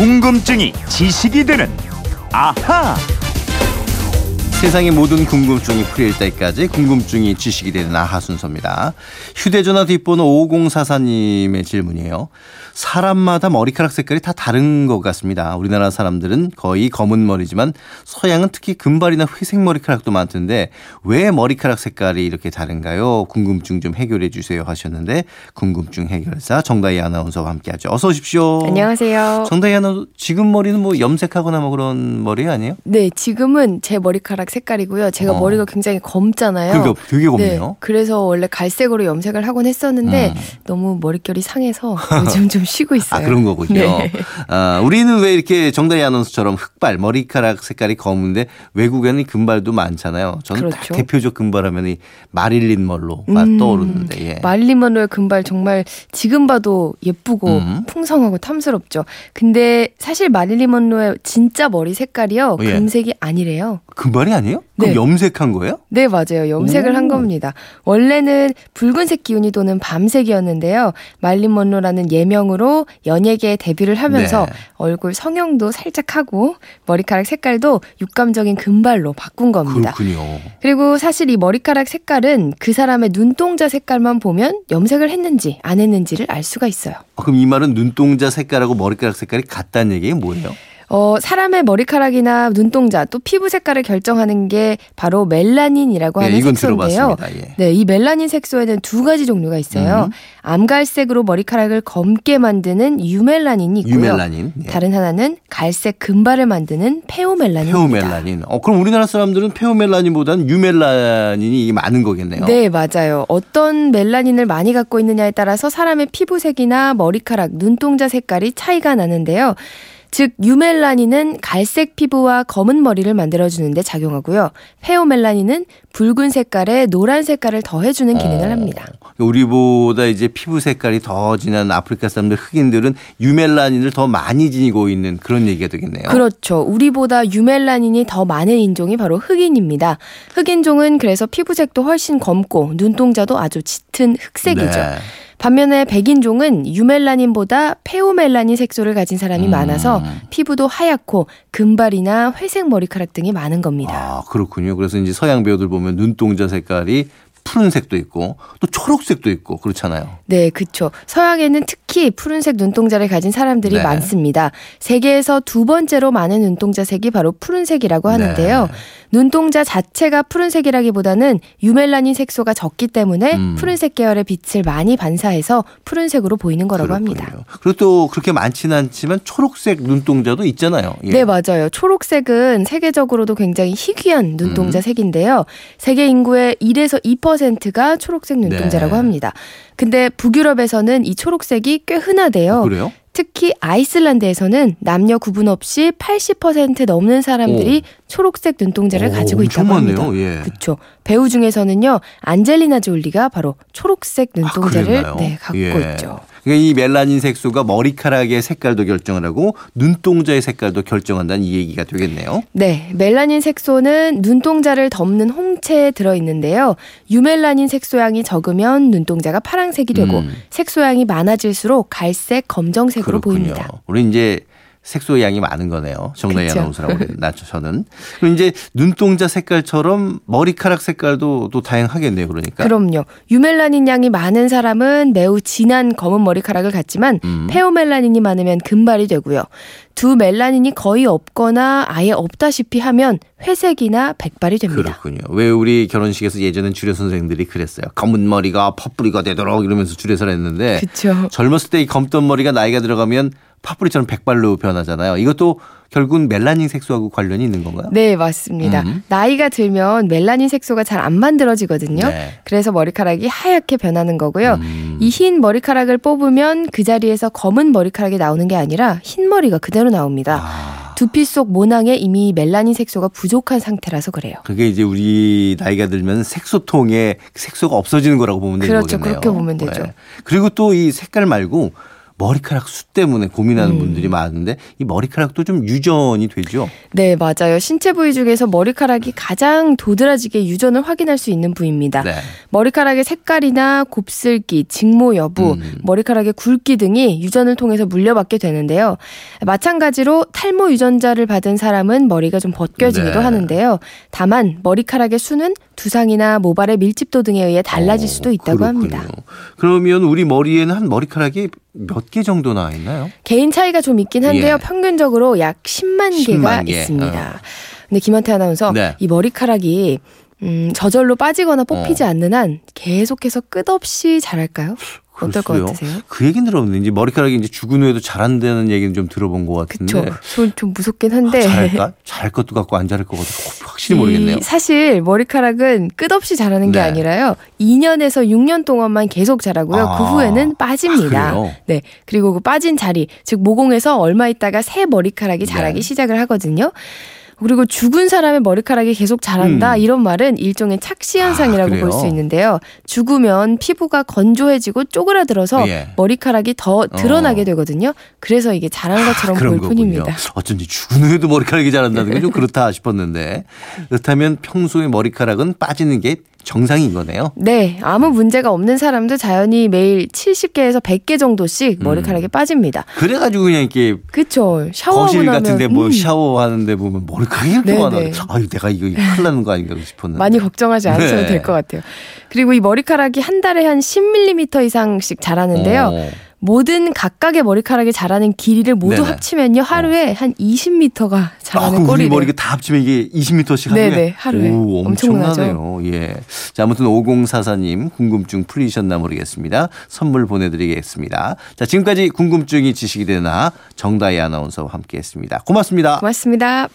궁금증이 지식이 되는 아하. 세상의 모든 궁금증이 풀릴 때까지 궁금증이 지식이 되는 아하 순서입니다. 휴대전화 뒷번호 5044님의 질문이에요. 사람마다 머리카락 색깔이 다 다른 것 같습니다. 우리나라 사람들은 거의 검은 머리지만 서양은 특히 금발이나 회색 머리카락도 많던데 왜 머리카락 색깔이 이렇게 다른가요? 궁금증 좀 해결해 주세요 하셨는데 궁금증 해결사 정다희 아나운서와 함께하죠. 어서 오십시오. 안녕하세요. 정다희 아나운서 지금 머리는 뭐 염색하거나 뭐 그런 머리 아니에요? 네. 지금은 제 머리카락 색깔이고요. 제가 머리가 굉장히 검잖아요. 그러니까 되게 검네요. 네, 그래서 원래 갈색으로 염색을 하곤 했었는데 너무 머릿결이 상해서 요즘 좀 쉬고 있어요. 아, 그런 거군요. 네. 아, 우리는 왜 이렇게 정다희 아나운서처럼 흑발, 머리카락 색깔이 검은데 외국에는 금발도 많잖아요. 저는 그렇죠. 딱 대표적 금발하면 마릴린 먼로가 떠오르는데. 예. 마릴린 먼로의 금발 정말 지금 봐도 예쁘고 풍성하고 탐스럽죠. 근데 사실 마릴린 먼로의 진짜 머리 색깔이요. 예. 금색이 아니래요. 금발이 아니에요? 아니요? 그럼 네. 염색한 거예요? 네, 맞아요. 염색을 한 겁니다. 원래는 붉은색 기운이 도는 밤색이었는데요. 말린 먼로라는 예명으로 연예계에 데뷔를 하면서 네. 얼굴 성형도 살짝 하고 머리카락 색깔도 육감적인 금발로 바꾼 겁니다. 그렇군요. 그리고 사실 이 머리카락 색깔은 그 사람의 눈동자 색깔만 보면 염색을 했는지 안 했는지를 알 수가 있어요. 아, 그럼 이 말은 눈동자 색깔하고 머리카락 색깔이 같다는 얘기예요? 뭐예요? 사람의 머리카락이나 눈동자 또 피부 색깔을 결정하는 게 바로 멜라닌이라고 하는 색소인데요. 예. 네, 이 멜라닌 색소에는 두 가지 종류가 있어요. 암갈색으로 머리카락을 검게 만드는 유멜라닌이 있고요. 유멜라닌. 예. 다른 하나는 갈색 금발을 만드는 페오멜라닌입니다. 페오멜라닌. 그럼 우리나라 사람들은 페오멜라닌보다는 유멜라닌이 많은 거겠네요. 네, 맞아요. 어떤 멜라닌을 많이 갖고 있느냐에 따라서 사람의 피부색이나 머리카락, 눈동자 색깔이 차이가 나는데요. 즉 유멜라닌은 갈색 피부와 검은 머리를 만들어주는 데 작용하고요. 페오멜라닌은 붉은 색깔에 노란 색깔을 더해주는 기능을 합니다. 우리보다 이제 피부 색깔이 더 진한 아프리카 사람들, 흑인들은 유멜라닌을 더 많이 지니고 있는 그런 얘기가 되겠네요. 그렇죠. 우리보다 유멜라닌이 더 많은 인종이 바로 흑인입니다. 흑인종은 그래서 피부색도 훨씬 검고 눈동자도 아주 짙은 흑색이죠. 네. 반면에 백인종은 유멜라닌보다 페오멜라닌 색소를 가진 사람이 많아서 피부도 하얗고 금발이나 회색 머리카락 등이 많은 겁니다. 아, 그렇군요. 그래서 이제 서양 배우들 보면 눈동자 색깔이 푸른색도 있고 또 초록색도 있고 그렇잖아요. 네, 그렇죠. 서양에는 특히 푸른색 눈동자를 가진 사람들이 네. 많습니다. 세계에서 두 번째로 많은 눈동자 색이 바로 푸른색이라고 하는데요. 네. 눈동자 자체가 푸른색이라기보다는 유멜라닌 색소가 적기 때문에 푸른색 계열의 빛을 많이 반사해서 푸른색으로 보이는 거라고 그렇군요. 합니다. 그리고 또 그렇게 많지는 않지만 초록색 눈동자도 있잖아요. 예. 네, 맞아요. 초록색은 세계적으로도 굉장히 희귀한 눈동자 색인데요. 세계 인구의 1에서 2%가 초록색 눈동자라고 네. 합니다. 근데 북유럽에서는 이 초록색이 꽤 흔하대요. 그래요? 특히 아이슬란드에서는 남녀 구분 없이 80% 넘는 사람들이 초록색 눈동자를 가지고 있다고 합니다. 예. 그렇죠. 배우 중에서는요. 안젤리나 졸리가 바로 초록색 눈동자를 갖고 있죠. 그러니까 이 멜라닌 색소가 머리카락의 색깔도 결정을 하고 눈동자의 색깔도 결정한다는 이 얘기가 되겠네요. 네. 멜라닌 색소는 눈동자를 덮는 홍채에 들어있는데요. 유멜라닌 색소양이 적으면 눈동자가 파란색이 되고 색소양이 많아질수록 갈색, 검정색으로 그렇군요. 보입니다. 우리 이제 색소 양이 많은 거네요. 정다희 아나운서라고 나죠 저는. 그럼 이제 눈동자 색깔처럼 머리카락 색깔도 또 다양하겠네요. 그러니까. 그럼요. 유멜라닌 양이 많은 사람은 매우 진한 검은 머리카락을 갖지만 페오멜라닌이 많으면 금발이 되고요. 두 멜라닌이 거의 없거나 아예 없다시피 하면 회색이나 백발이 됩니다. 그렇군요. 왜 우리 결혼식에서 예전엔 주례 선생님들이 그랬어요. 검은 머리가 팥뿌리가 되도록 이러면서 주례사를 했는데 그쵸. 젊었을 때 이 검던 머리가 나이가 들어가면 팥뿌리처럼 백발로 변하잖아요. 이것도 결국은 멜라닌 색소하고 관련이 있는 건가요? 네, 맞습니다. 나이가 들면 멜라닌 색소가 잘 안 만들어지거든요. 네. 그래서 머리카락이 하얗게 변하는 거고요. 이 흰 머리카락을 뽑으면 그 자리에서 검은 머리카락이 나오는 게 아니라 흰 머리가 그대로 나옵니다. 두피 속 모낭에 이미 멜라닌 색소가 부족한 상태라서 그래요. 그게 이제 우리 나이가 들면 색소통에 색소가 없어지는 거라고 보면 되는 거겠네요. 그렇죠. 그렇게 보면 되죠. 네. 그리고 또 이 색깔 말고 머리카락 수 때문에 고민하는 분들이 많은데 이 머리카락도 좀 유전이 되죠? 네, 맞아요. 신체 부위 중에서 머리카락이 가장 도드라지게 유전을 확인할 수 있는 부위입니다. 네. 머리카락의 색깔이나 곱슬기, 직모 여부, 머리카락의 굵기 등이 유전을 통해서 물려받게 되는데요. 마찬가지로 탈모 유전자를 받은 사람은 머리가 좀 벗겨지기도 네. 하는데요. 다만 머리카락의 수는 두상이나 모발의 밀집도 등에 의해 달라질 수도 있다고 그렇군요. 합니다. 그러면 우리 머리에는 한 머리카락이 몇 개 정도 나와 있나요? 개인 차이가 좀 있긴 한데요. 예. 평균적으로 약 10만 개가 있습니다. 근데 김한태 아나운서 네. 이 머리카락이 저절로 빠지거나 뽑히지 않는 한 계속해서 끝없이 자랄까요? 어떨 것 같으세요? 그 얘기는 들어봤는데 머리카락이 이제 죽은 후에도 자란다는 얘기는 좀 들어본 것 같은데. 그렇죠. 좀 무섭긴 한데. 잘할까? 잘할 것도 같고 안 잘할 것 같고 확실히 모르겠네요. 사실 머리카락은 끝없이 자라는 네. 게 아니라요. 2년에서 6년 동안만 계속 자라고요. 그 후에는 빠집니다. 네. 그리고 그 빠진 자리, 즉 모공에서 얼마 있다가 새 머리카락이 자라기 네. 시작을 하거든요. 그리고 죽은 사람의 머리카락이 계속 자란다 이런 말은 일종의 착시현상이라고 볼 수 있는데요. 죽으면 피부가 건조해지고 쪼그라들어서 예. 머리카락이 더 드러나게 되거든요. 그래서 이게 자란 것처럼 보일 뿐입니다. 어쩐지 죽은 후에도 머리카락이 자란다는 게 좀 그렇다 싶었는데 그렇다면 평소에 머리카락은 빠지는 게 정상인 거네요. 네. 아무 문제가 없는 사람도 자연히 매일 70개에서 100개 정도씩 머리카락이 빠집니다. 그래가지고 그냥 이렇게 그쵸. 샤워하고 거실 같은데 뭐 샤워하는데 보면 머리카락이 이렇게 많아요. 아유 내가 이거 큰일 나는 거 아닌가 싶었는데. 많이 걱정하지 않으셔도 네. 될 것 같아요. 그리고 이 머리카락이 한 달에 한 10mm 이상씩 자라는데요. 모든 각각의 머리카락이 자라는 길이를 모두 네네. 합치면요 하루에 한 20m가 자라는 꼴이에요. 우리 머리가 다 합치면 이게 20m씩 하루에? 네네 하루에. 오, 엄청나네요. 예. 자 아무튼 5044님 궁금증 풀리셨나 모르겠습니다. 선물 보내드리겠습니다. 자 지금까지 궁금증이 지식이 되나 정다희 아나운서와 함께했습니다. 고맙습니다. 고맙습니다.